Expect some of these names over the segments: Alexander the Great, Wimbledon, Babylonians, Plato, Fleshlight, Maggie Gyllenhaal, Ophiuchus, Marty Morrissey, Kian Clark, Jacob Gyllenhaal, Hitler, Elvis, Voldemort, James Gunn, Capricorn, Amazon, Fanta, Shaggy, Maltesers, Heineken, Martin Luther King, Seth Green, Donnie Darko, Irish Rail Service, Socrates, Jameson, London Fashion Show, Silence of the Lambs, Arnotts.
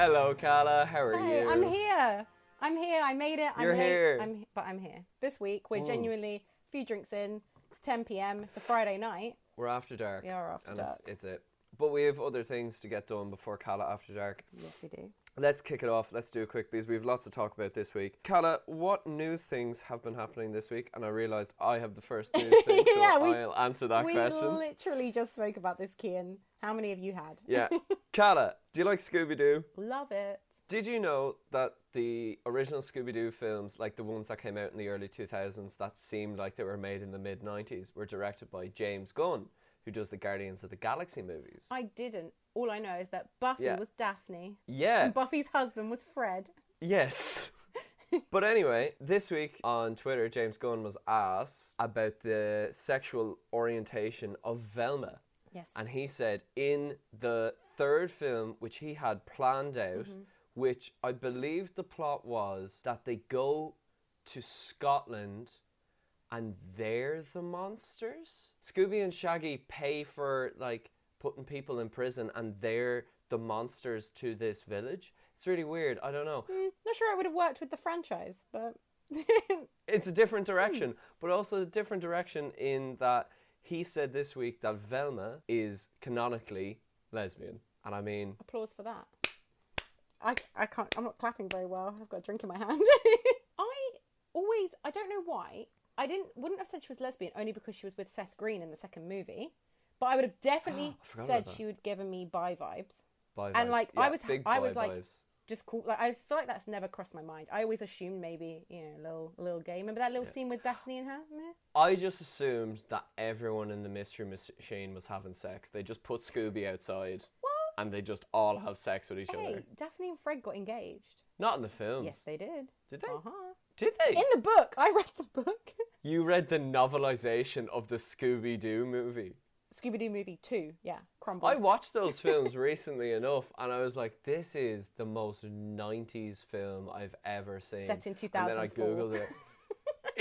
Hello, Carla. How are you? I'm here. I'm here. I made it. I'm here. This week, we're genuinely a few drinks in. It's 10 p.m. It's a Friday night. We're after dark. We are after dark. It's it. But we have other things to get done before Carla after dark. Yes, we do. Let's kick it off. Let's do it quick because we have lots to talk about this week. Carla, what news things have been happening this week? And I realised I have the first news thing, so I'll answer that question. We literally just spoke about this, Cian. How many have you had? Yeah. Carla, do you like Scooby Doo? Love it. Did you know that the original Scooby Doo films, like the ones that came out in the early 2000s that seemed like they were made in the mid 90s, were directed by James Gunn, who does the Guardians of the Galaxy movies? I didn't. All I know is that Buffy was Daphne. Yeah. And Buffy's husband was Fred. Yes. But anyway, this week on Twitter, James Gunn was asked about the sexual orientation of Velma. Yes. And he said in the third film, which he had planned out, which I believe the plot was that they go to Scotland and they're the monsters. Scooby and Shaggy pay for, like, putting people in prison and they're the monsters to this village. It's really weird. I don't know. Not sure it would have worked with the franchise, but... It's a different direction, but also a different direction in that he said this week that Velma is canonically lesbian. And I mean... Applause for that. I can't... I'm not clapping very well. I've got a drink in my hand. I don't know why... I wouldn't have said she was lesbian only because she was with Seth Green in the second movie, but I would have definitely said she would give me bi vibes. Bi vibes. And like I feel like that's never crossed my mind. I always assumed maybe, you know, a little gay. Remember that little scene with Daphne and her? Meh. I just assumed that everyone in the Mystery Machine was having sex. They just put Scooby outside. What? And they just all have sex with each other. Daphne and Fred got engaged. Not in the film. Yes, they did. Did they? Did they? In the book. I read the book. You read the novelization of the Scooby Doo movie. Scooby Doo movie 2, yeah. Crumble. I watched those films recently enough and I was like, this is the most 90s film I've ever seen. Set in 2004. And then I Googled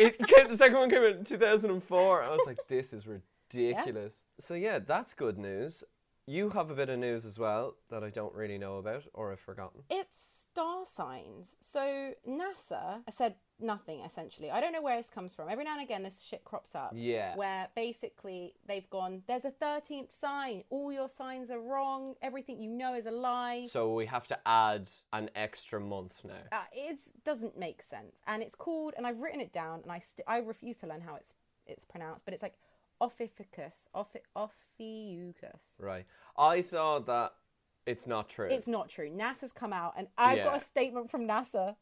it. The second one came out in 2004. I was like, this is ridiculous. Yeah. So yeah, that's good news. You have a bit of news as well that I don't really know about or have forgotten. It's star signs. So NASA said nothing, essentially. I don't know where this comes from. Every now and again, this shit crops up. Yeah. Where basically they've gone, there's a 13th sign. All your signs are wrong. Everything you know is a lie. So we have to add an extra month now. It doesn't make sense. And it's called, and I've written it down, and I refuse to learn how it's pronounced, but it's like, Ophiuchus. Right. I saw that it's not true. It's not true. NASA's come out and I've got a statement from NASA.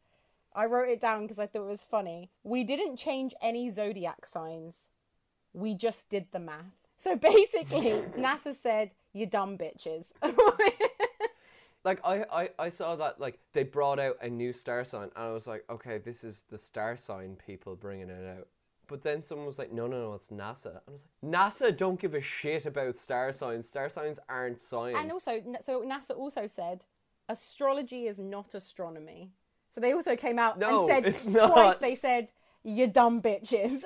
I wrote it down because I thought it was funny. We didn't change any zodiac signs. We just did the math. So basically, NASA said, you dumb bitches. Like, I saw that, like, they brought out a new star sign and I was like, okay, this is the star sign people bringing it out. But then someone was like, no, it's NASA. And I was like, NASA don't give a shit about star signs. Star signs aren't science. And also, so NASA also said, astrology is not astronomy. So they also came out and said twice, they said, you dumb bitches.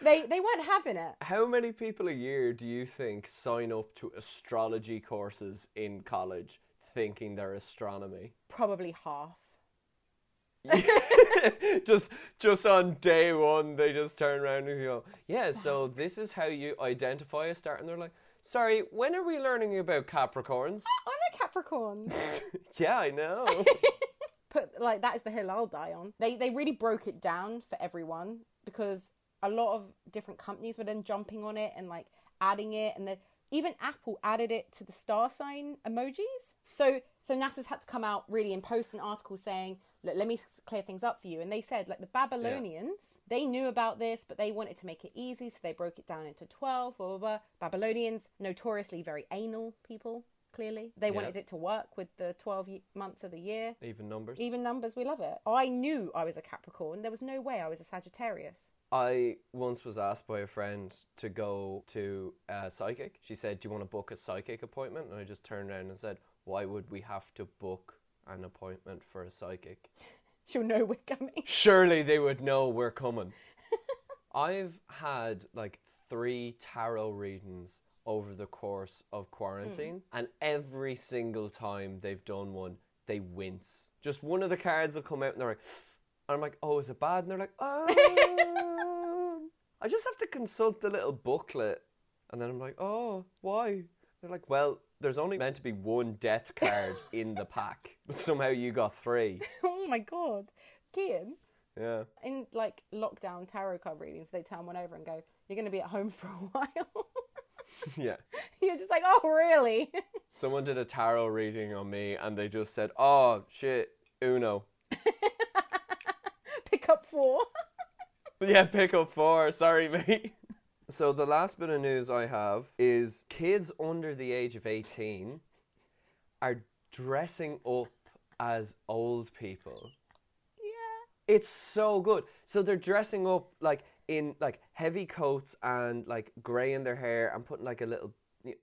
They weren't having it. How many people a year do you think sign up to astrology courses in college thinking they're astronomy? Probably half. just on day one they just turn around and go, yeah, so this is how you identify a star, and they're like, sorry, when are we learning about Capricorns? I'm a Capricorn. Yeah, I know. But like, that is the hill I'll die on. They really broke it down for everyone because a lot of different companies were then jumping on it and like adding it, and even Apple added it to the star sign emojis. So NASA's had to come out really and post an article saying, look, let me clear things up for you. And they said, like, the Babylonians, they knew about this, but they wanted to make it easy, so they broke it down into 12, blah, blah, blah. Babylonians, notoriously very anal people, clearly. They wanted it to work with the 12 months of the year. Even numbers. Even numbers, we love it. I knew I was a Capricorn. There was no way I was a Sagittarius. I once was asked by a friend to go to a psychic. She said, do you want to book a psychic appointment? And I just turned around and said, why would we have to book an appointment for a psychic? She'll know we're coming. Surely they would know we're coming. I've had like 3 tarot readings over the course of quarantine. And every single time they've done one, they wince. Just one of the cards will come out and they're like, and I'm like, oh, is it bad? And they're like, oh, I just have to consult the little booklet. And then I'm like, oh, why? They're like, well, there's only meant to be one death card in the pack, but somehow you got three. Oh my God. Kian. Yeah. In like lockdown tarot card readings, they turn one over and go, you're going to be at home for a while. Yeah. You're just like, oh, really? Someone did a tarot reading on me and they just said, oh, shit, Uno. Pick up four. Yeah, pick up four. Sorry, mate. So the last bit of news I have is kids under the age of 18 are dressing up as old people. Yeah. It's so good. So they're dressing up like in like heavy coats and like grey in their hair and putting like a little,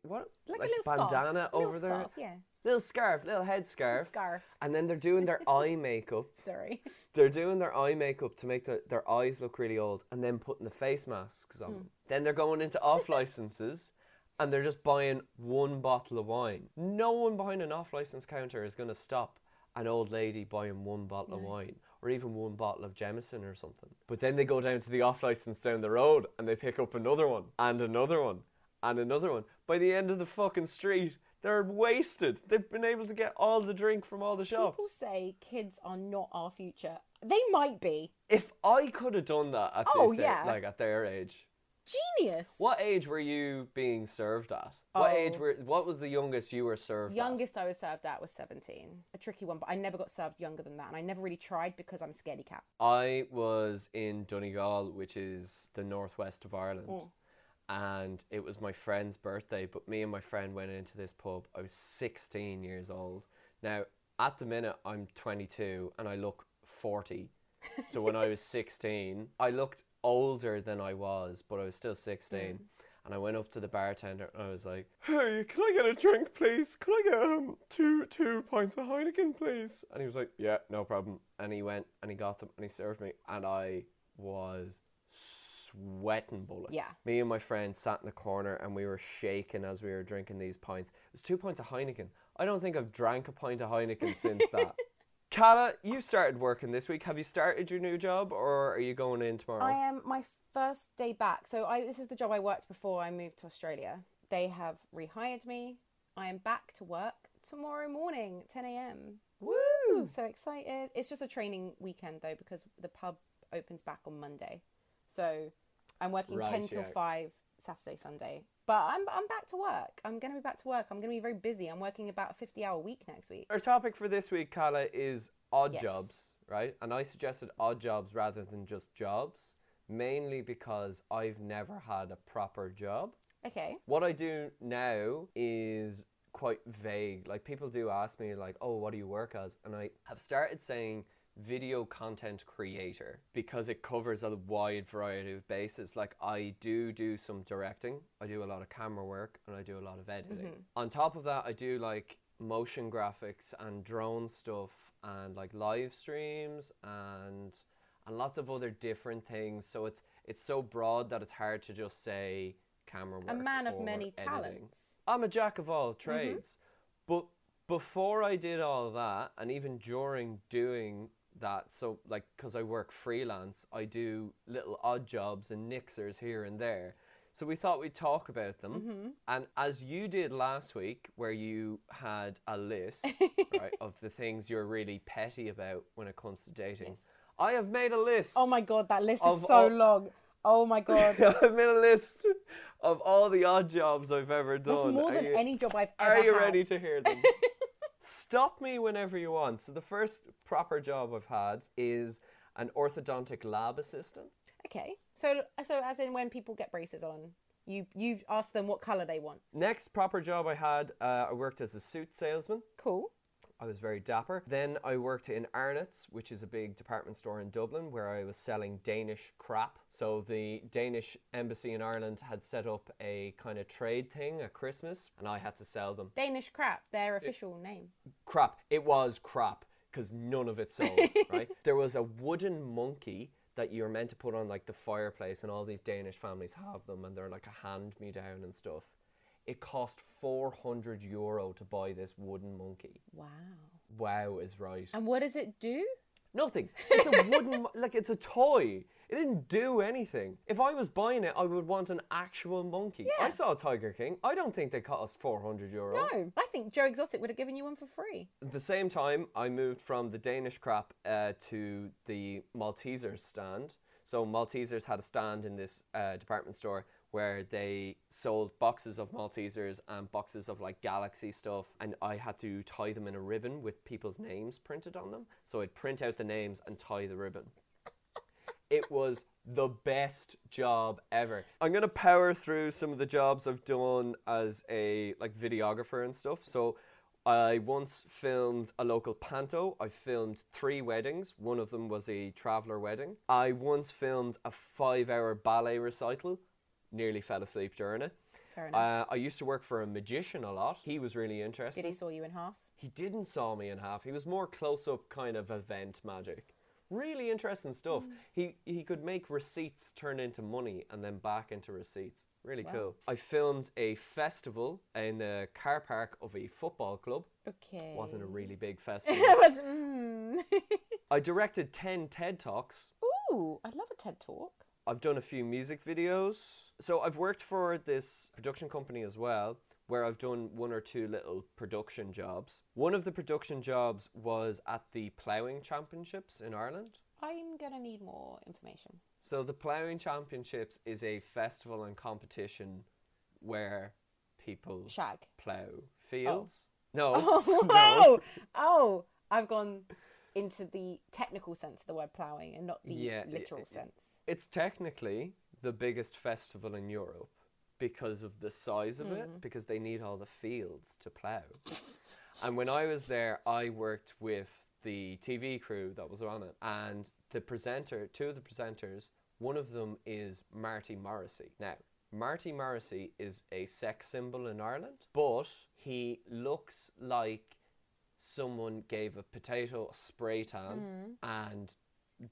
what? Like a little bandana scarf. Over their scarf, yeah. Little scarf, little head scarf. Little scarf. And then they're doing their eye makeup. Sorry. They're doing their eye makeup to make their eyes look really old and then putting the face masks on them. Then they're going into off licenses and they're just buying one bottle of wine. No one behind an off license counter is going to stop an old lady buying one bottle of wine or even one bottle of Jameson or something. But then they go down to the off license down the road and they pick up another one and another one and another one. By the end of the fucking street, they're wasted. They've been able to get all the drink from all the shops. People say kids are not our future. They might be. If I could have done that at age, like at their age. Genius. What age were you being served at? What was the youngest you were served at? Youngest I was served at was 17. A tricky one, but I never got served younger than that. And I never really tried because I'm scaredy cat. I was in Donegal, which is the northwest of Ireland. And it was my friend's birthday, but me and my friend went into this pub. I was 16 years old. Now, at the minute, I'm 22 and I look 40. So when I was 16, I looked older than I was, but I was still 16. And I went up to the bartender and I was like, hey, can I get a drink, please? Can I get two pints of Heineken, please? And he was like, yeah, no problem. And he went and he got them and he served me. And I was sweating bullets. Yeah. Me and my friend sat in the corner and we were shaking as we were drinking these pints. It was 2 pints of Heineken. I don't think I've drank a pint of Heineken since that. Calla, you started working this week. Have you started your new job or are you going in tomorrow? I am. My first day back. So this is the job I worked before I moved to Australia. They have rehired me. I am back to work tomorrow morning, 10 a.m. Woo! So excited. It's just a training weekend though because the pub opens back on Monday. So I'm working 10 till 5, Saturday, Sunday. But I'm back to work. I'm going to be back to work. I'm going to be very busy. I'm working about a 50-hour week next week. Our topic for this week, Calla, is odd jobs, right? And I suggested odd jobs rather than just jobs, mainly because I've never had a proper job. Okay. What I do now is quite vague. Like, people do ask me, like, oh, what do you work as? And I have started saying video content creator because it covers a wide variety of bases. Like, I do some directing, I do a lot of camera work, and I do a lot of editing. On top of that, I do like motion graphics and drone stuff and like live streams and lots of other different things. So it's so broad that it's hard to just say camera work. A man of many talents. I'm a jack of all trades. But before I did all that, and even during doing that, so like, because I work freelance, I do little odd jobs and nixers here and there. So we thought we'd talk about them. And as you did last week, where you had a list right, of the things you're really petty about when it comes to dating, I have made a list. Oh my God, that list is so long. Oh my God. I've made a list of all the odd jobs I've ever done. That's more than any job I've ever had. Are you ready to hear them? Stop me whenever you want. So the first proper job I've had is an orthodontic lab assistant. Okay. So as in when people get braces on, you ask them what colour they want. Next proper job I had, I worked as a suit salesman. Cool. I was very dapper. Then I worked in Arnotts, which is a big department store in Dublin, where I was selling Danish crap. So the Danish embassy in Ireland had set up a kind of trade thing at Christmas, and I had to sell them. Danish crap, their official name. Crap. It was crap, because none of it sold, right? There was a wooden monkey that you're meant to put on like the fireplace, and all these Danish families have them, and they're like a hand-me-down and stuff. It cost €400 to buy this wooden monkey. Wow. Wow is right. And what does it do? Nothing. It's a wooden, like, it's a toy. It didn't do anything. If I was buying it, I would want an actual monkey. Yeah. I saw Tiger King. I don't think they cost €400. No, I think Joe Exotic would have given you one for free. At the same time, I moved from the Danish crap to the Maltesers stand. So Maltesers had a stand in this department store where they sold boxes of Maltesers and boxes of like Galaxy stuff, and I had to tie them in a ribbon with people's names printed on them. So I'd print out the names and tie the ribbon. It was the best job ever. I'm gonna power through some of the jobs I've done as a like videographer and stuff. So I once filmed a local panto. I filmed 3 weddings. One of them was a traveller wedding. I once filmed a 5-hour ballet recital. Nearly fell asleep during it. Fair enough. I used to work for a magician a lot. He was really interesting. Did he saw you in half? He didn't saw me in half. He was more close-up kind of event magic. Really interesting stuff. Mm. He could make receipts turn into money and then back into receipts. Really cool. I filmed a festival in the car park of a football club. Okay. It wasn't a really big festival. It was, I directed 10 TED Talks. Ooh, I'd love a TED Talk. I've done a few music videos. So I've worked for this production company as well, where I've done 1 or 2 little production jobs. One of the production jobs was at the Ploughing Championships in Ireland. I'm gonna need more information. So the Ploughing Championships is a festival and competition where people plough fields. Oh. No. Oh, no. Oh, I've gone into the technical sense of the word ploughing and not the literal sense. It's technically the biggest festival in Europe because of the size of it, because they need all the fields to plough. And when I was there, I worked with the TV crew that was on it, and the presenter, 2 of the presenters, one of them is Marty Morrissey. Now, Marty Morrissey is a sex symbol in Ireland, but he looks like someone gave a potato a spray tan and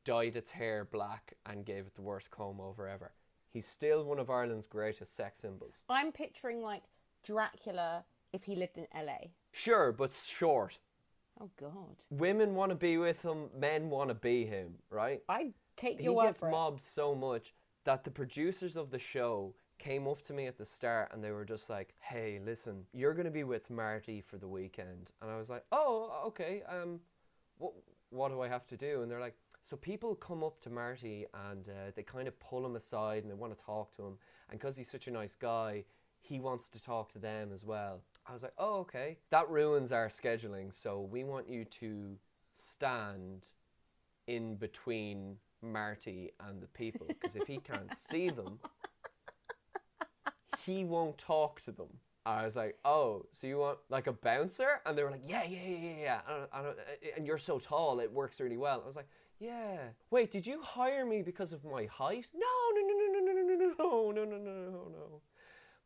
dyed its hair black and gave it the worst comb over ever. He's still one of Ireland's greatest sex symbols. I'm picturing like Dracula if he lived in LA. Sure, but short. Oh, God. Women want to be with him, men want to be him, right? I take your word for it. He gets mobbed so much that the producers of the show came up to me at the start and they were just like, hey, listen, you're going to be with Marty for the weekend. And I was like, oh, okay, what do I have to do? And they're like, so people come up to Marty and they kind of pull him aside and they want to talk to him. And because he's such a nice guy, he wants to talk to them as well. I was like, oh, okay. That ruins our scheduling, so we want you to stand in between Marty and the people, because if he can't see them, he won't talk to them. I was like, oh, so you want like a bouncer? And they were like, yeah. And you're so tall, it works really well. I was like, yeah. Wait, did you hire me because of my height? No.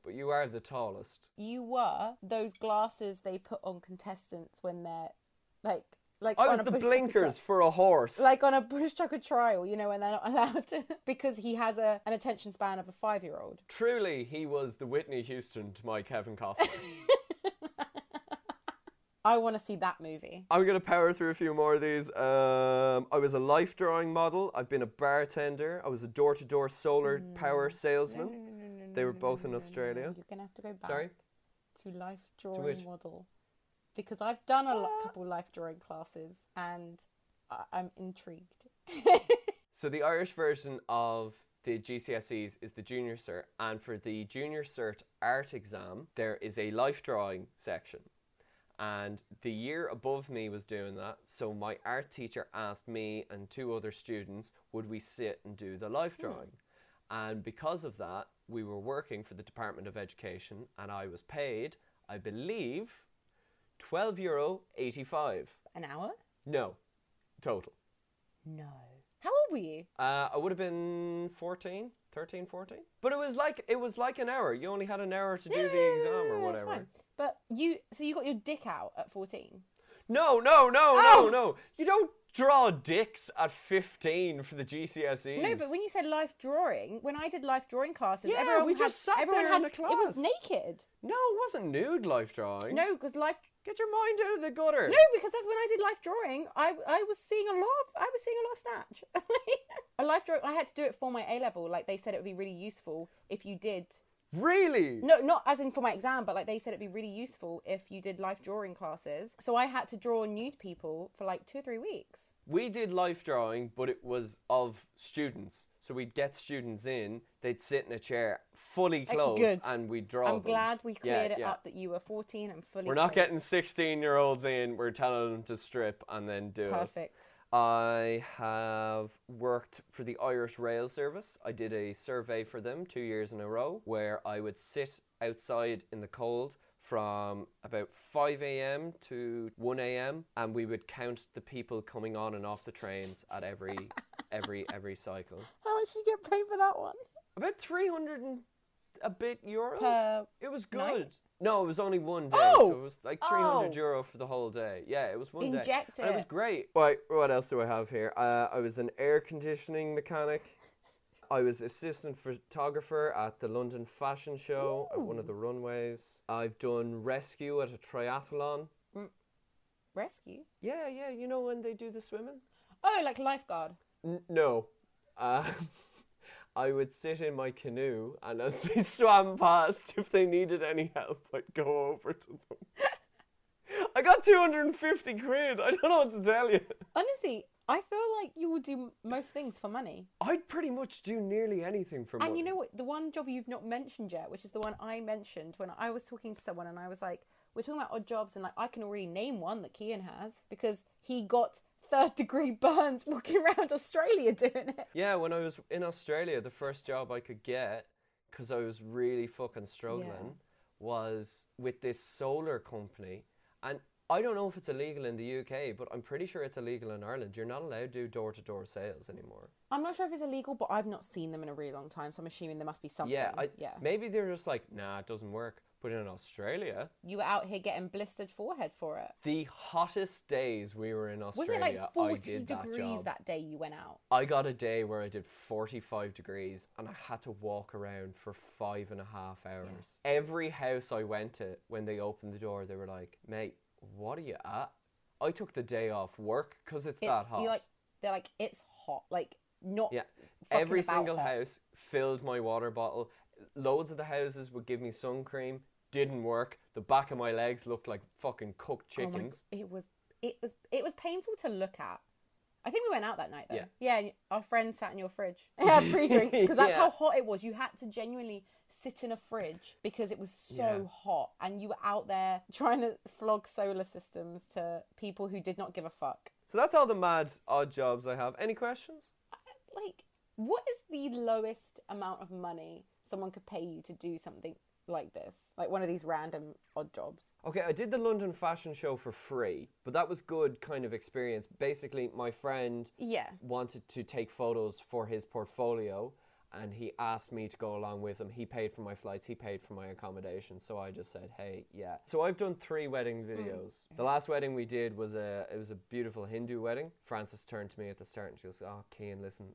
But you are the tallest. You were those glasses they put on contestants when they're like I was the blinkers for a horse. Like on a bush tucker trial, you know, when they're not allowed to, because he has an attention span of a 5-year-old. Truly, he was the Whitney Houston to my Kevin Costner. I want to see that movie. I'm going to power through a few more of these. I was a life-drawing model. I've been a bartender. I was a door-to-door solar power salesman. They were both in Australia. You're going to have to go back to life-drawing model. Because I've done a couple life-drawing classes and I'm intrigued. So the Irish version of the GCSEs is the Junior Cert. And for the Junior Cert art exam, there is a life-drawing section. And the year above me was doing that, so my art teacher asked me and 2 other students, would we sit and do the life drawing? And because of that, we were working for the Department of Education, and I was paid, I believe, €12.85. An hour? No. Total. No. How old were you? I would have been 14, 13, 14. But it was like an hour. You only had an hour to do the exam or whatever. That's fine. But you got your dick out at 14? No. You don't draw dicks at 15 for the GCSEs. No, but when you said life drawing, when I did life drawing classes, yeah, everyone just sat there in a class. It was naked. No, it wasn't nude life drawing. No, because life... Get your mind out of the gutter. No, because that's when I did life drawing. I was seeing a lot of, snatch. A life drawing, I had to do it for my A-level. Like, they said it would be really useful if you did... Really? No, not as in for my exam, but like they said it'd be really useful if you did life drawing classes. So I had to draw nude people for like 2 or 3 weeks. We did life drawing, but it was of students. So we'd get students in, they'd sit in a chair, fully clothed, and we'd draw them. I'm glad we cleared it up that you were 14 and fully clothed. We're not getting 16-year-olds in, we're telling them to strip and then do it. Perfect. I have worked for the Irish Rail Service. I did a survey for them 2 years in a row where I would sit outside in the cold from about 5 a.m. to 1 a.m. and we would count the people coming on and off the trains at every cycle. How much did you get paid for that one? About 300 and a bit euro. Per it was good. Night? No, it was only one day, so it was like 300 euro for the whole day. Yeah, it was one day. And it was great. Right, what else do I have here? I was an air conditioning mechanic. I was assistant photographer at the London Fashion Show at one of the runways. I've done rescue at a triathlon. Rescue? Yeah, yeah, you know when they do the swimming? Oh, like lifeguard? No. I would sit in my canoe, and as they swam past, if they needed any help, I'd go over to them. I got 250 quid. I don't know what to tell you. Honestly, I feel like you would do most things for money. I'd pretty much do nearly anything for money. And you know what? The one job you've not mentioned yet, which is the one I mentioned when I was talking to someone, and I was like, we're talking about odd jobs, and like I can already name one that Kian has because he got... third-degree burns walking around Australia doing it. Yeah, when I was in Australia, the first job I could get, because I was really fucking struggling, was with this solar company. And I don't know if it's illegal in the UK, but I'm pretty sure it's illegal in Ireland. You're not allowed to do door-to-door sales anymore. I'm not sure if it's illegal, but I've not seen them in a really long time, so I'm assuming there must be something. Yeah, maybe they're just like, nah, it doesn't work. But in Australia... You were out here getting blistered forehead for it. The hottest days we were in Australia, was it like 40 degrees that day you went out? I got a day where I did 45 degrees and I had to walk around for 5.5 hours. Yeah. Every house I went to, when they opened the door, they were like, mate, what are you at? I took the day off work because it's that hot. They're like, it's hot. Like, not every single house filled my water bottle. Loads of the houses would give me sun cream. Didn't work. The back of my legs looked like fucking cooked chickens. Oh, it was painful to look at. I think we went out that night though. Yeah, yeah, our friend sat in your fridge. Yeah, pre-drinks, because that's how hot it was. You had to genuinely sit in a fridge because it was so hot, and you were out there trying to flog solar systems to people who did not give a fuck. So that's all the mad odd jobs I have. Any questions? Like, what is the lowest amount of money someone could pay you to do something like this, like one of these random odd jobs? Okay, I did the London Fashion Show for free, but that was good kind of experience. Basically, my friend wanted to take photos for his portfolio, and he asked me to go along with him. He paid for my flights, he paid for my accommodation, so I just said, hey, yeah. So I've done 3 wedding videos. The last wedding we did was a beautiful Hindu wedding. Frances turned to me at the start and she goes, oh, Kian, listen,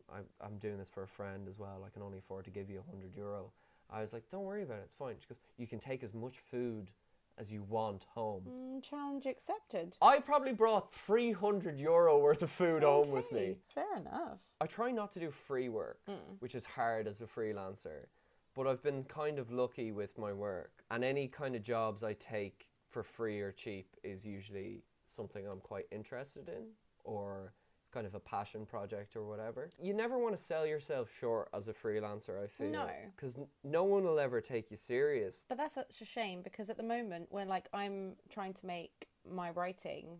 I'm doing this for a friend as well. I can only afford to give you €100. I was like, don't worry about it, it's fine. She goes, you can take as much food as you want home. Challenge accepted. I probably brought €300 worth of food home with me. Fair enough. I try not to do free work, which is hard as a freelancer, but I've been kind of lucky with my work. And any kind of jobs I take for free or cheap is usually something I'm quite interested in, or kind of a passion project or whatever. You never want to sell yourself short as a freelancer, I feel. No. Because no one will ever take you serious. But that's such a shame, because at the moment, when like I'm trying to make my writing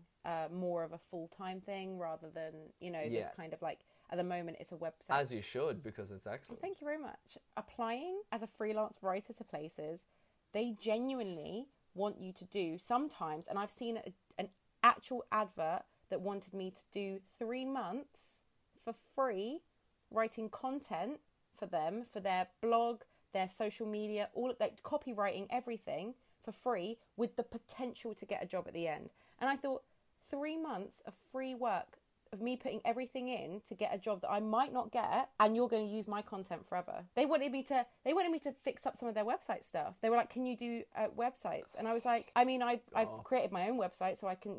more of a full-time thing rather than, you know, this kind of like, at the moment it's a website. As you should, because it's excellent. Thank you very much. Applying as a freelance writer to places, they genuinely want you to do sometimes, and I've seen an actual advert that wanted me to do 3 months for free, writing content for them, for their blog, their social media, all like copywriting, everything for free, with the potential to get a job at the end. And I thought, 3 months of free work of me putting everything in to get a job that I might not get, and you're going to use my content forever. They wanted me to fix up some of their website stuff. They were like, can you do websites? And I was like, I mean, I've created my own website, so I can,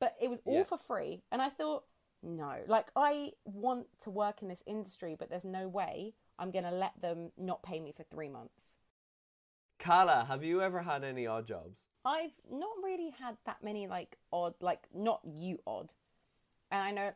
but it was all for free. And I thought, no, like, I want to work in this industry, but there's no way I'm going to let them not pay me for 3 months. Carla, have you ever had any odd jobs? I've not really had that many, like, odd, like, not you odd. And I know,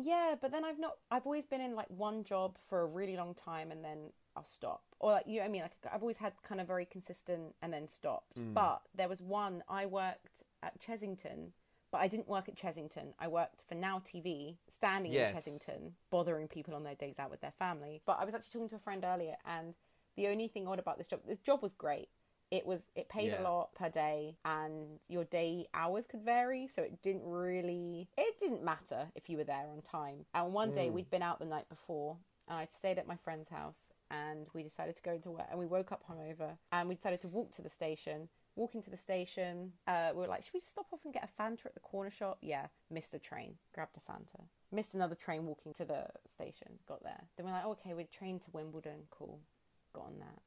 yeah, but then I've always been in, like, one job for a really long time and then I'll stop. Or, like, you know what I mean? Like, I've always had kind of very consistent and then stopped. Mm. But there was one, I worked at Chessington, but I didn't work at Chessington. I worked for Now TV, standing in Chessington, bothering people on their days out with their family. But I was actually talking to a friend earlier, and the only thing odd about this job was great. It paid a lot per day, and your day hours could vary. So it didn't matter if you were there on time. And one day we'd been out the night before, and I'd stayed at my friend's house, and we decided to go into work, and we woke up hungover, and we decided to walk to the station. Walking to the station, we were like, should we just stop off and get a Fanta at the corner shop? Yeah, missed a train, grabbed a Fanta. Missed another train walking to the station, got there. Then we're like, okay, we're trained to Wimbledon, cool. Got on that,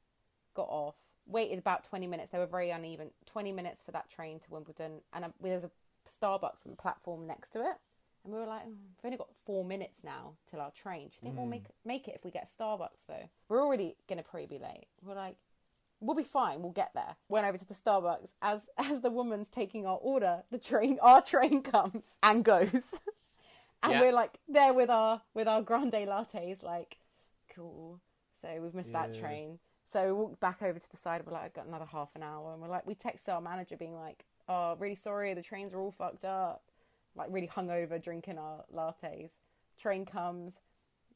got off, waited about 20 minutes. They were very uneven, 20 minutes for that train to Wimbledon. And there was a Starbucks on the platform next to it. And we were like, we've only got 4 minutes now till our train. Do you think we'll make it if we get a Starbucks though? We're already going to probably be late. We're like, we'll be fine, we'll get there. Went over to the Starbucks. As the woman's taking our order, our train comes and goes. And we're like there with our grande lattes, like, cool. So we've missed that train. So we walked back over to the side, we're like, I've got another half an hour, and we're like, we texted our manager being like, oh, really sorry, the trains are all fucked up. Like really hungover, drinking our lattes. Train comes,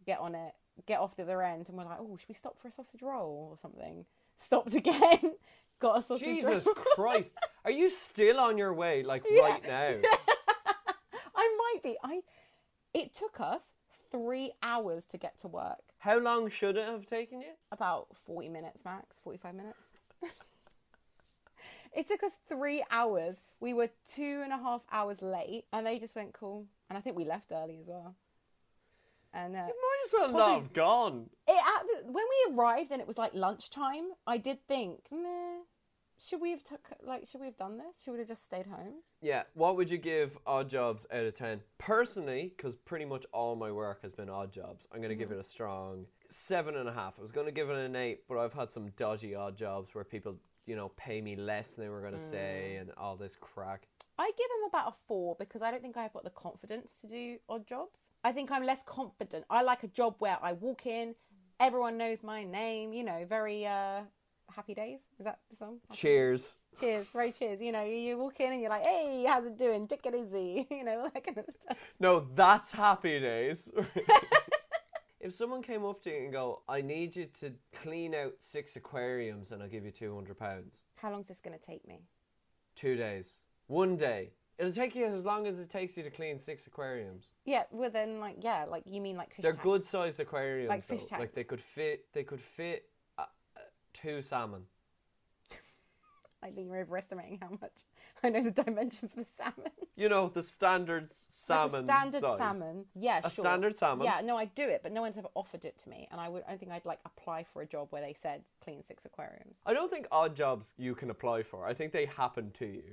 get on it, get off the other end, and we're like, oh, should we stop for a sausage roll or something? Stopped again, got a sausage Jesus roll. Christ, are you still on your way, like, right now? I might be. It took us 3 hours to get to work. How long should it have taken you? About 40 minutes max, 45 minutes. It took us 3 hours. We were 2.5 hours late, and they just went, cool. And I think we left early as well. And you might as well not have gone. When we arrived and it was like lunchtime, I did think, should we have done this? Should we have just stayed home? Yeah. What would you give odd jobs out of 10? Personally, because pretty much all my work has been odd jobs, I'm going to give it a strong 7.5. I was going to give it an 8, but I've had some dodgy odd jobs where people, you know, pay me less than they were going to say and all this crack. I give them about a 4 because I don't think I've got the confidence to do odd jobs. I think I'm less confident. I like a job where I walk in, everyone knows my name, you know, very Happy Days. Is that the song? Cheers. Cheers, very cheers. You know, you walk in and you're like, hey, how's it doing? Dick-a-dizzy, you know, that kind of stuff. No, that's Happy Days. If someone came up to you and go, I need you to clean out 6 aquariums and I'll give you £200. How long is this going to take me? 2 days. 1 day. It'll take you as long as it takes you to clean 6 aquariums. Yeah, well then, like, yeah, like, you mean like fish tanks? They're good-sized aquariums. Like fish tanks. Like, they could fit 2 salmon. I think you're overestimating how much I know the dimensions of a salmon. You know, the standard salmon. Like standard size. Salmon. Yeah, a sure. A standard salmon. Yeah, no, I'd do it, but no one's ever offered it to me, and I think I'd like apply for a job where they said clean 6 aquariums. I don't think odd jobs you can apply for. I think they happen to you.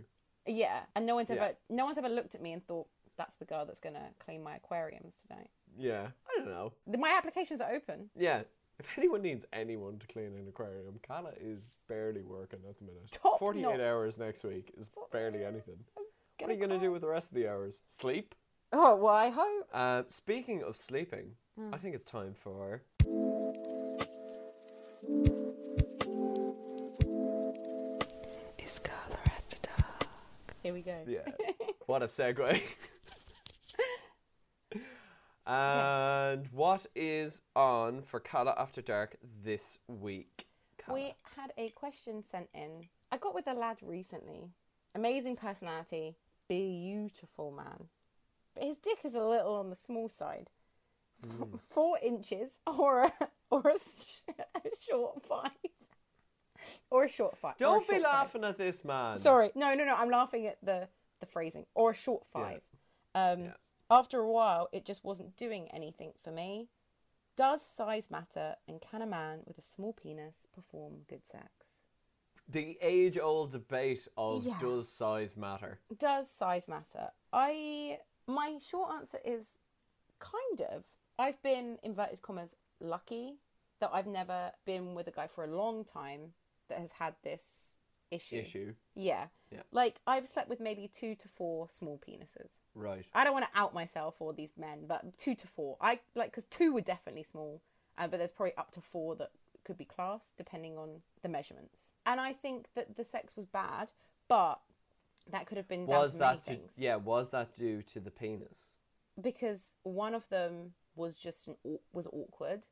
Yeah, and no one's ever looked at me and thought, that's the girl that's going to clean my aquariums tonight. Yeah, I don't know. My applications are open. Yeah, if anyone needs anyone to clean an aquarium, Carla is barely working at the minute. Top 48 notch. Hours next week is barely anything. What are you going to do with the rest of the hours? Sleep? Oh, well, I hope. Speaking of sleeping, I think it's time for... Is Carla after dark? Here we go. Yeah. What a segue. And what is on for Carla After Dark this week? Carla. We had a question sent in. I got with a lad recently. Amazing personality, beautiful man. But his dick is a little on the small side. 4 inches or a short 5. Or a short 5. Don't be laughing at this man. Sorry. No. I'm laughing at the phrasing. Or a short 5. Yeah. After a while, it just wasn't doing anything for me. Does size matter, and can a man with a small penis perform good sex? The age-old debate of does size matter? Does size matter? My short answer is kind of. I've been, inverted commas, lucky that I've never been with a guy for a long time that has had this issue. Yeah. Like, I've slept with maybe 2 to 4 small penises. Right. I don't want to out myself or these men, but 2 to 4. I like, because 2 were definitely small, but there's probably up to 4 that could be classed depending on the measurements. And I think that the sex was bad, but that could have been down to many things. Yeah, was that due to the penis? Because one of them was just was awkward.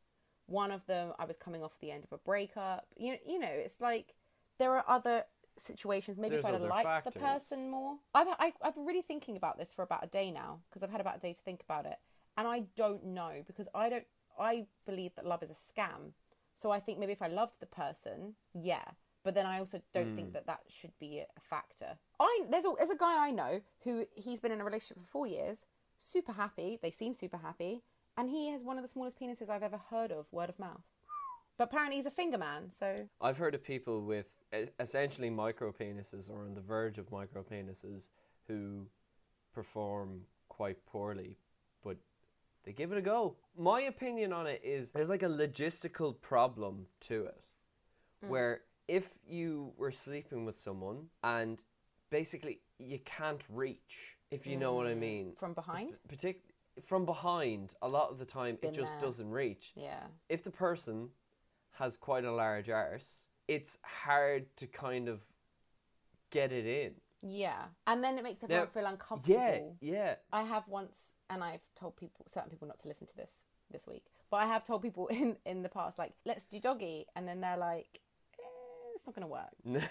One of them, I was coming off the end of a breakup. You know, it's like there are other situations. Maybe if I liked the person more. I've been really thinking about this for about a day now, because I've had about a day to think about it, and I don't know, because I believe that love is a scam. So I think maybe if I loved the person, yeah. But then I also don't think that should be a factor. There's a guy I know who, he's been in a relationship for 4 years, super happy, they seem super happy, and he has one of the smallest penises I've ever heard of, word of mouth. But apparently he's a finger man, so... I've heard of people with essentially micro penises, or on the verge of micro penises, who perform quite poorly, but they give it a go. My opinion on it is there's like a logistical problem to it, where... if you were sleeping with someone and basically you can't reach, if you know what I mean. From behind? From behind, a lot of the time, it just doesn't reach. Yeah. If the person has quite a large arse, it's hard to kind of get it in. Yeah. And then it makes everyone feel uncomfortable. Yeah. I have once, and I've told certain people not to listen to this week, but I have told people in the past, like, let's do doggy. And then they're like... it's not going to work.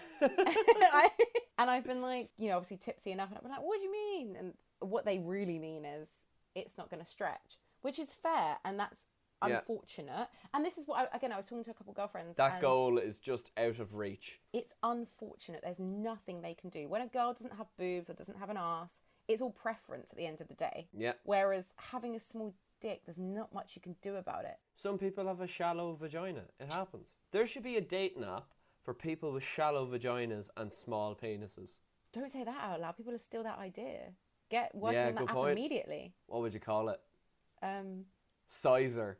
And I've been like, you know, obviously tipsy enough, and I've been like, what do you mean? And what they really mean is it's not going to stretch, which is fair, and that's unfortunate. And this is what, I was talking to a couple of girlfriends. That goal is just out of reach. It's unfortunate. There's nothing they can do. When a girl doesn't have boobs or doesn't have an arse, it's all preference at the end of the day. Yeah. Whereas having a small dick, there's not much you can do about it. Some people have a shallow vagina. It happens. There should be a date nap for people with shallow vaginas and small penises. Don't say that out loud. People are still that idea. Get working on that app immediately. What would you call it? Sizer.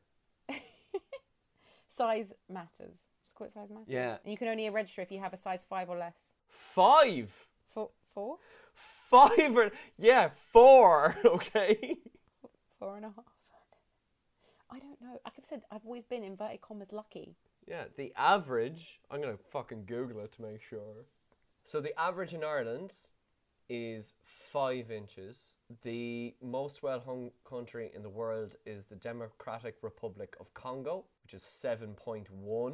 Size matters. Just call it size matters. Yeah. And you can only register if you have a size 5 or less. 5? 4? 5 or... yeah, 4, okay? 4 and a half. I don't know. Like I've said, I've always been, inverted commas, lucky. Yeah, the average... I'm going to fucking Google it to make sure. So the average in Ireland is 5 inches. The most well-hung country in the world is the Democratic Republic of Congo, which is 7.1.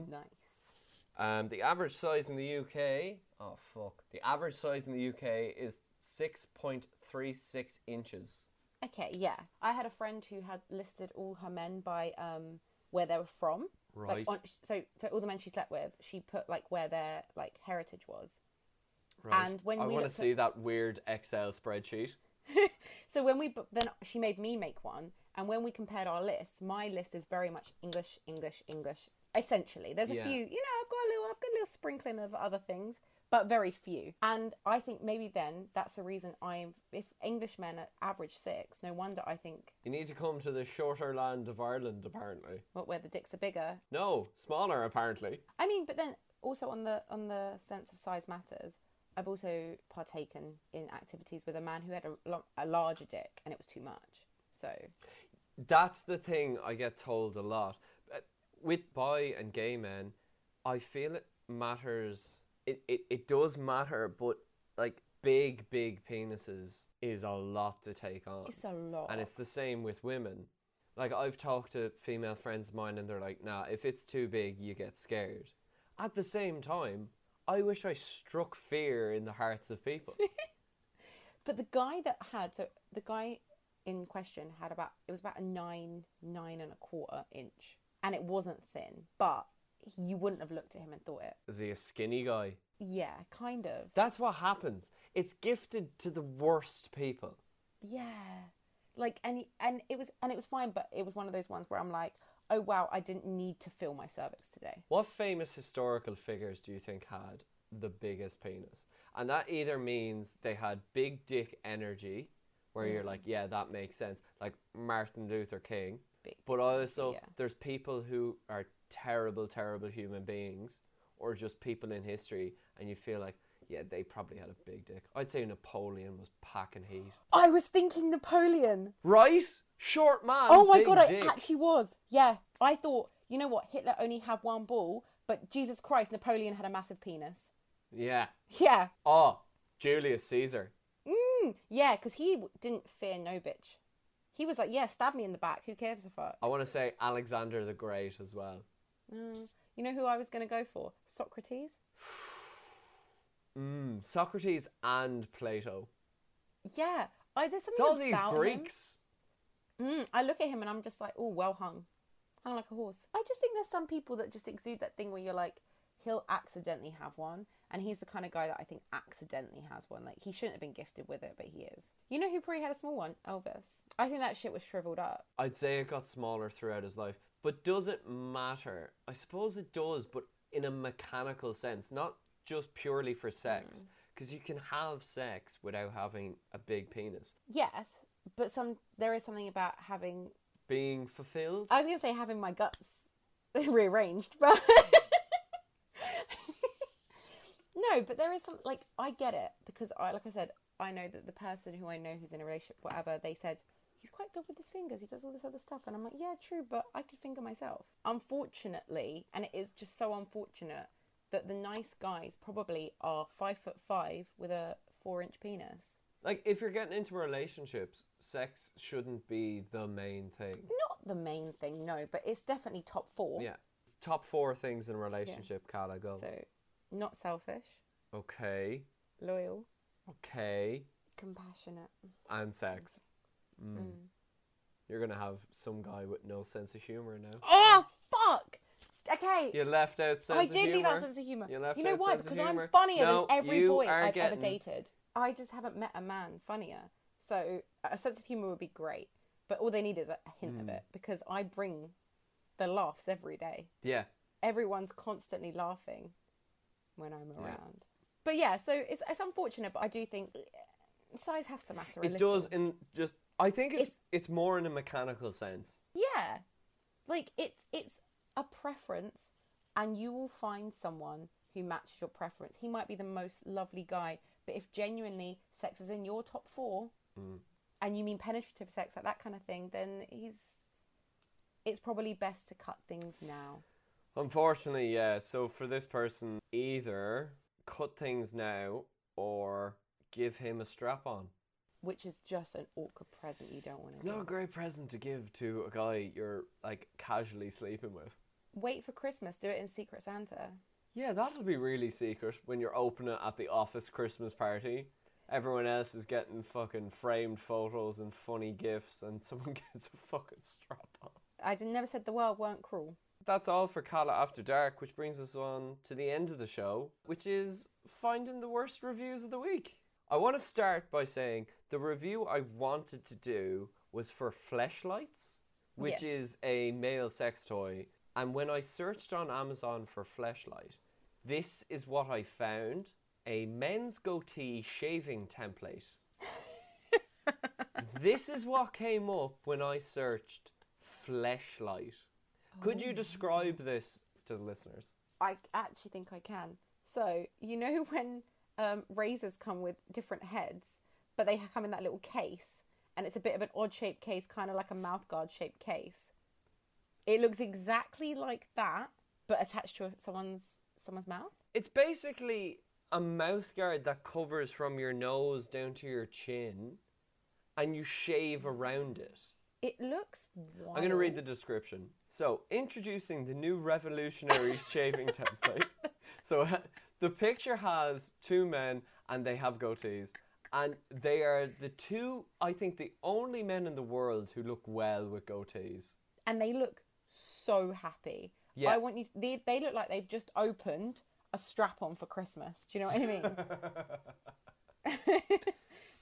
Nice. The average size in the UK... oh, fuck. The average size in the UK is 6.36 inches. Okay, yeah. I had a friend who had listed all her men by where they were from. Right. Like so all the men she slept with, she put like where their like heritage was. Right. And when I want to see that weird Excel spreadsheet. So then she made me make one, and when we compared our lists, my list is very much English. Essentially, there's a few. You know, I've got a little sprinkling of other things, but very few. And I think maybe then that's the reason if English men are average 6, no wonder I think... you need to come to the shorter land of Ireland, apparently. What, where the dicks are bigger? No, smaller, apparently. I mean, but then also on the sense of size matters, I've also partaken in activities with a man who had a larger dick, and it was too much, so... that's the thing I get told a lot. With bi and gay men, I feel it matters... It does matter, but like big penises is a lot to take on. It's a lot. And it's the same with women. Like I've talked to female friends of mine and they're like, nah, if it's too big, you get scared. At the same time, I wish I struck fear in the hearts of people. But the guy in question had about a 9 and a quarter inch. And it wasn't thin, but you wouldn't have looked at him and thought it. Is he a skinny guy? Yeah, kind of. That's what happens. It's gifted to the worst people. Yeah. Like, and it was fine, but it was one of those ones where I'm like, oh wow, I didn't need to fill my cervix today. What famous historical figures do you think had the biggest penis? And that either means they had big dick energy, where you're like, yeah, that makes sense, like Martin Luther King. Big, but also, yeah, there's people who are terrible, terrible human beings, or just people in history, and you feel like, yeah, they probably had a big dick. I'd say Napoleon was packing heat. I was thinking Napoleon. Right? Short man. Oh my God, I actually was. Yeah. I thought, you know what? Hitler only had one ball, but Jesus Christ, Napoleon had a massive penis. Yeah. Yeah. Oh, Julius Caesar. Yeah, because he didn't fear no bitch. He was like, yeah, stab me in the back. Who cares a fuck? I want to say Alexander the Great as well. You know who I was going to go for? Socrates. Socrates and Plato. Yeah. There's something about him. It's all these Greeks. I look at him and I'm just like, oh, well hung. Hung like a horse. I just think there's some people that just exude that thing where you're like, he'll accidentally have one. And he's the kind of guy that I think accidentally has one. Like, he shouldn't have been gifted with it, but he is. You know who probably had a small one? Elvis. I think that shit was shriveled up. I'd say it got smaller throughout his life. But does it matter? I suppose it does, but in a mechanical sense, not just purely for sex, because you can have sex without having a big penis. Yes, but there is something about having... being fulfilled? I was going to say having my guts rearranged, but... No, but there is some, like, I get it, because like I said, I know that the person who I know who's in a relationship, whatever, they said, he's quite good with his fingers, he does all this other stuff, and I'm like, yeah, true, but I could finger myself. Unfortunately, and it is just so unfortunate, that the nice guys probably are 5'5" with a 4-inch penis. Like, if you're getting into relationships, sex shouldn't be the main thing. Not the main thing, no, but it's definitely top 4. Yeah. Top 4 things in a relationship, yeah. Carla, go. So, not selfish. Okay. Loyal. Okay. Compassionate. And sex. You're going to have some guy with no sense of humour now. Oh, fuck! Okay. You left out sense of humour. I did leave out sense of humour. You know why? Because I'm funnier than every boy I've ever dated. I just haven't met a man funnier. So a sense of humour would be great. But all they need is a hint of it. Because I bring the laughs every day. Yeah. Everyone's constantly laughing when I'm around. But yeah, so it's unfortunate. But I do think size has to matter a little. It does. In just, I think it's more in a mechanical sense. Yeah. Like, it's a preference, and you will find someone who matches your preference. He might be the most lovely guy, but if genuinely sex is in your top 4 and you mean penetrative sex, like that kind of thing, then it's probably best to cut things now. Unfortunately, yeah. So for this person, either cut things now or give him a strap-on. Which is just an awkward present you don't want to give. It's not a great present to give to a guy you're, like, casually sleeping with. Wait for Christmas. Do it in Secret Santa. Yeah, that'll be really secret when you're opening at the office Christmas party. Everyone else is getting fucking framed photos and funny gifts, and someone gets a fucking strap on. I never said the world weren't cruel. That's all for Carla After Dark, which brings us on to the end of the show, which is finding the worst reviews of the week. I want to start by saying the review I wanted to do was for Fleshlights, which is a male sex toy. And when I searched on Amazon for Fleshlight, this is what I found. A men's goatee shaving template. This is what came up when I searched Fleshlight. Could you describe this to the listeners? I actually think I can. So, you know when razors come with different heads, but they come in that little case, and it's a bit of an odd-shaped case, kind of like a mouthguard-shaped case. It looks exactly like that, but attached to someone's mouth. It's basically a mouthguard that covers from your nose down to your chin, and you shave around it. It looks wild. I'm going to read the description. So, introducing the new revolutionary shaving template. So, the picture has two men, and they have goatees. And they are I think, the only men in the world who look well with goatees. And they look so happy. Yeah. I want you to, they look like they've just opened a strap-on for Christmas. Do you know what I mean?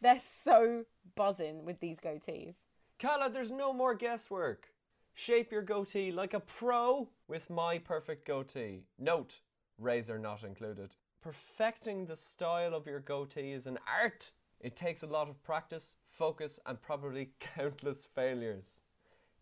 They're so buzzing with these goatees. Carla, there's no more guesswork. Shape your goatee like a pro with my perfect goatee. Note, razor not included. Perfecting the style of your goatee is an art. It takes a lot of practice, focus, and probably countless failures.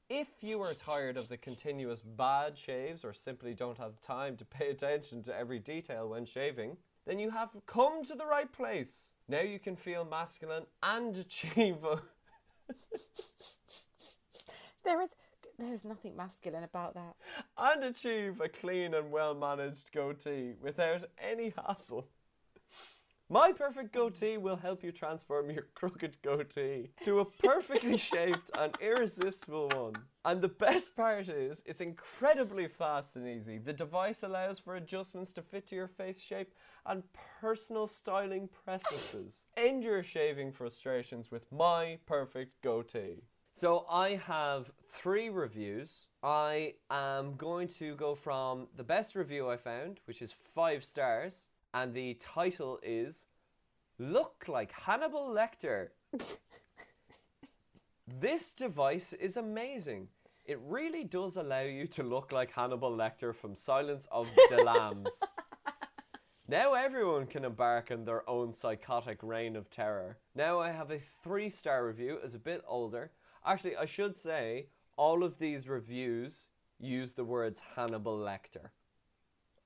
If you are tired of the continuous bad shaves or simply don't have time to pay attention to every detail when shaving, then you have come to the right place. Now you can feel masculine and achieve a... There is nothing masculine about that. And achieve a clean and well-managed goatee without any hassle. My perfect goatee will help you transform your crooked goatee to a perfectly shaped and irresistible one. And the best part is, it's incredibly fast and easy. The device allows for adjustments to fit to your face shape and personal styling preferences. End your shaving frustrations with my perfect goatee. So I have 3 reviews. I am going to go from the best review I found, which is 5 stars. And the title is, "Look like Hannibal Lecter." This device is amazing. It really does allow you to look like Hannibal Lecter from Silence of the Lambs. Now everyone can embark on their own psychotic reign of terror. Now I have a 3-star review. It's a bit older. Actually, I should say, all of these reviews use the words Hannibal Lecter.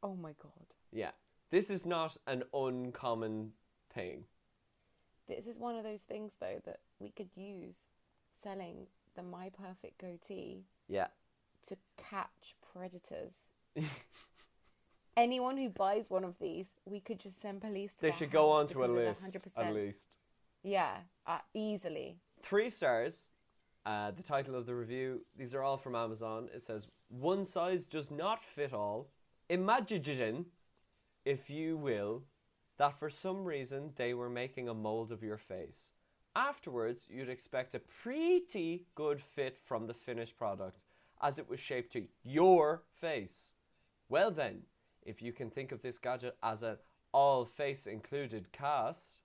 Oh my God. Yeah. This is not an uncommon thing. This is one of those things, though, that we could use selling the My Perfect Goatee to catch predators. Anyone who buys one of these, we could just send police to They should go onto a list, 100%. At least. Yeah, easily. 3 stars. The title of the review, these are all from Amazon. It says, "One size does not fit all. Imagine, if you will, that for some reason they were making a mold of your face. Afterwards, you'd expect a pretty good fit from the finished product, as it was shaped to your face. Well then, if you can think of this gadget as an all-face-included cast,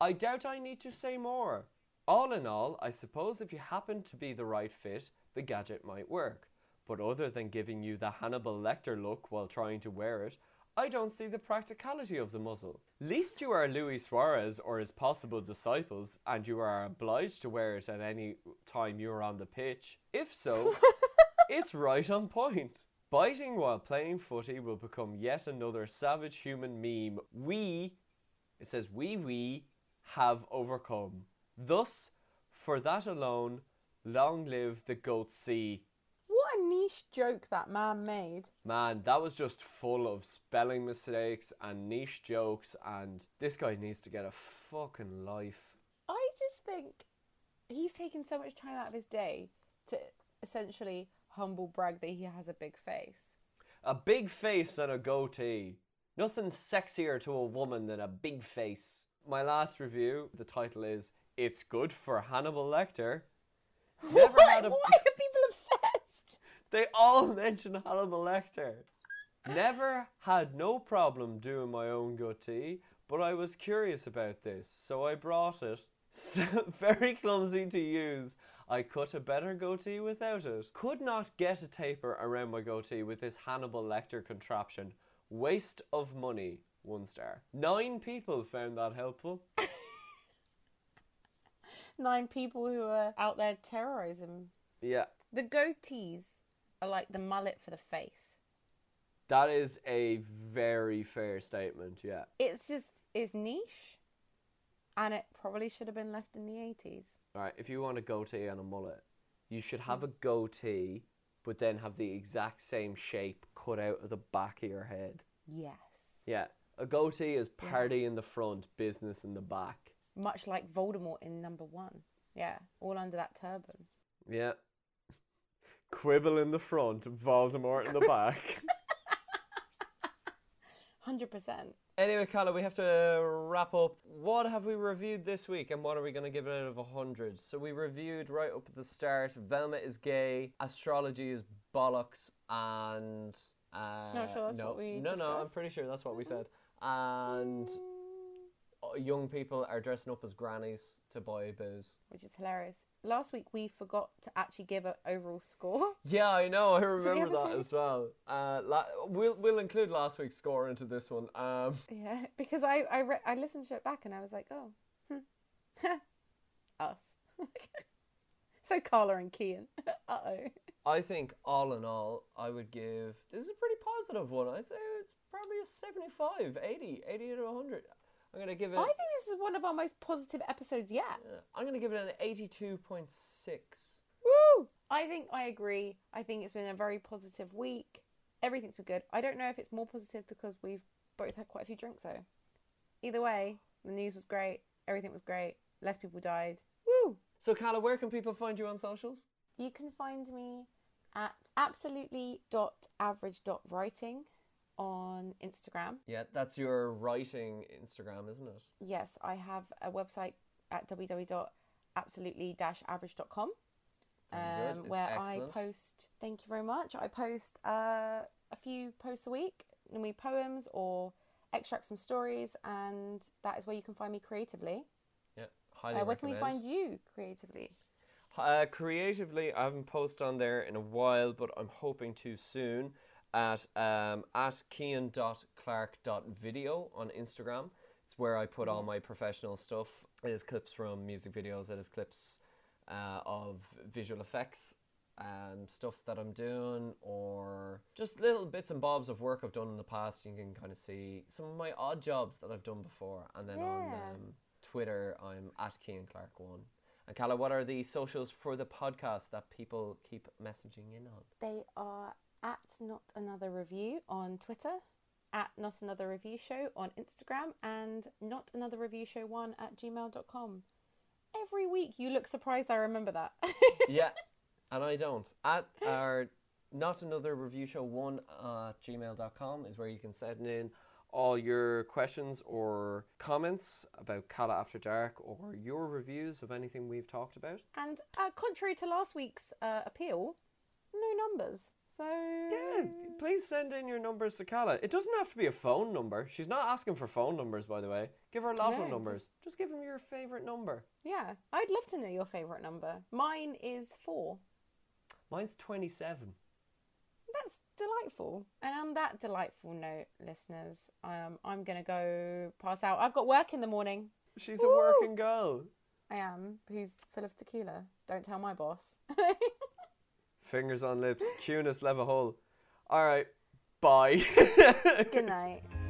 I doubt I need to say more. All in all, I suppose if you happen to be the right fit, the gadget might work. But other than giving you the Hannibal Lecter look while trying to wear it, I don't see the practicality of the muzzle. Least you are Luis Suarez or his possible disciples, and you are obliged to wear it at any time you are on the pitch. If so, it's right on point. Biting while playing footy will become yet another savage human meme. We have overcome. Thus, for that alone, long live the goatee." What a niche joke that man made. Man, that was just full of spelling mistakes and niche jokes, and this guy needs to get a fucking life. I just think he's taken so much time out of his day to essentially humble brag that he has a big face. A big face and a goatee. Nothing sexier to a woman than a big face. My last review, the title is, "It's good for Hannibal Lecter." Why are people obsessed? They all mention Hannibal Lecter. "Never had no problem doing my own goatee, but I was curious about this, so I brought it. Very clumsy to use. I cut a better goatee without it. Could not get a taper around my goatee with this Hannibal Lecter contraption. Waste of money. 1 star. 9 people found that helpful. 9 people who are out there terrorism. Yeah. The goatees are like the mullet for the face. That is a very fair statement, yeah. It's niche, and it probably should have been left in the 80s. All right, if you want a goatee and a mullet, you should have a goatee, but then have the exact same shape cut out of the back of your head. Yes. Yeah, a goatee is party in the front, business in the back. Much like Voldemort in number 1. Yeah, all under that turban. Yeah. Quibble in the front, Voldemort in the back. 100%. Anyway, Carla, we have to wrap up. What have we reviewed this week, and what are we going to give it out of 100? So we reviewed right up at the start, Velma is gay, astrology is bollocks, and... Not sure that's what we discussed. No, I'm pretty sure that's what we said. And... young people are dressing up as grannies to buy booze. Which is hilarious. Last week we forgot to actually give an overall score. Yeah, I know. I remember that as well. We'll include last week's score into this one. Yeah, because I listened to it back and I was like, oh, us. So Carla and Kian. Uh-oh. I think all in all, I would give... This is a pretty positive one. I'd say it's probably a 75, 80 out of 100. I'm going to give it... I think this is one of our most positive episodes yet. Yeah. I'm going to give it an 82.6. Woo! I think I agree. I think it's been a very positive week. Everything's been good. I don't know if it's more positive because we've both had quite a few drinks, though. Either way, the news was great. Everything was great. Less people died. Woo! So, Carla, where can people find you on socials? You can find me at absolutely.average.writing on Instagram. Yeah, that's your writing Instagram, isn't it? Yes, I have a website at www.absolutely-average.com where excellent. I post, thank you very much, I post a few posts a week, normally poems or extracts from stories, and that is where you can find me creatively. Yeah, highly recommend. Where can we find you creatively? Creatively, I haven't posted on there in a while, but I'm hoping to soon at kian.clark.video on Instagram. It's where I put all my professional stuff. It is clips from music videos. It is clips of visual effects and stuff that I'm doing, or just little bits and bobs of work I've done in the past. You can kind of see some of my odd jobs that I've done before. And then on Twitter, I'm at kianclark1. And Carla, what are the socials for the podcast that people keep messaging in on? They are at Not Another Review on Twitter, at Not Another Review Show on Instagram, and Not Another Review Show 1 at gmail.com. Every week you look surprised I remember that. Yeah, and I don't. At our Not Another Review Show 1 at gmail.com is where you can send in all your questions or comments about Carla After Dark or your reviews of anything we've talked about. And contrary to last week's appeal, no numbers. So yeah, please send in your numbers to Carla. It doesn't have to be a phone number. She's not asking for phone numbers, by the way. Give her lotto numbers. Just give them your favourite number. Yeah, I'd love to know your favourite number. Mine is 4. Mine's 27. That's delightful. And on that delightful note, listeners, I'm going to go pass out. I've got work in the morning. She's a working girl. I am, who's full of tequila. Don't tell my boss. Fingers on lips, cunis level hole. All right, bye. Good night.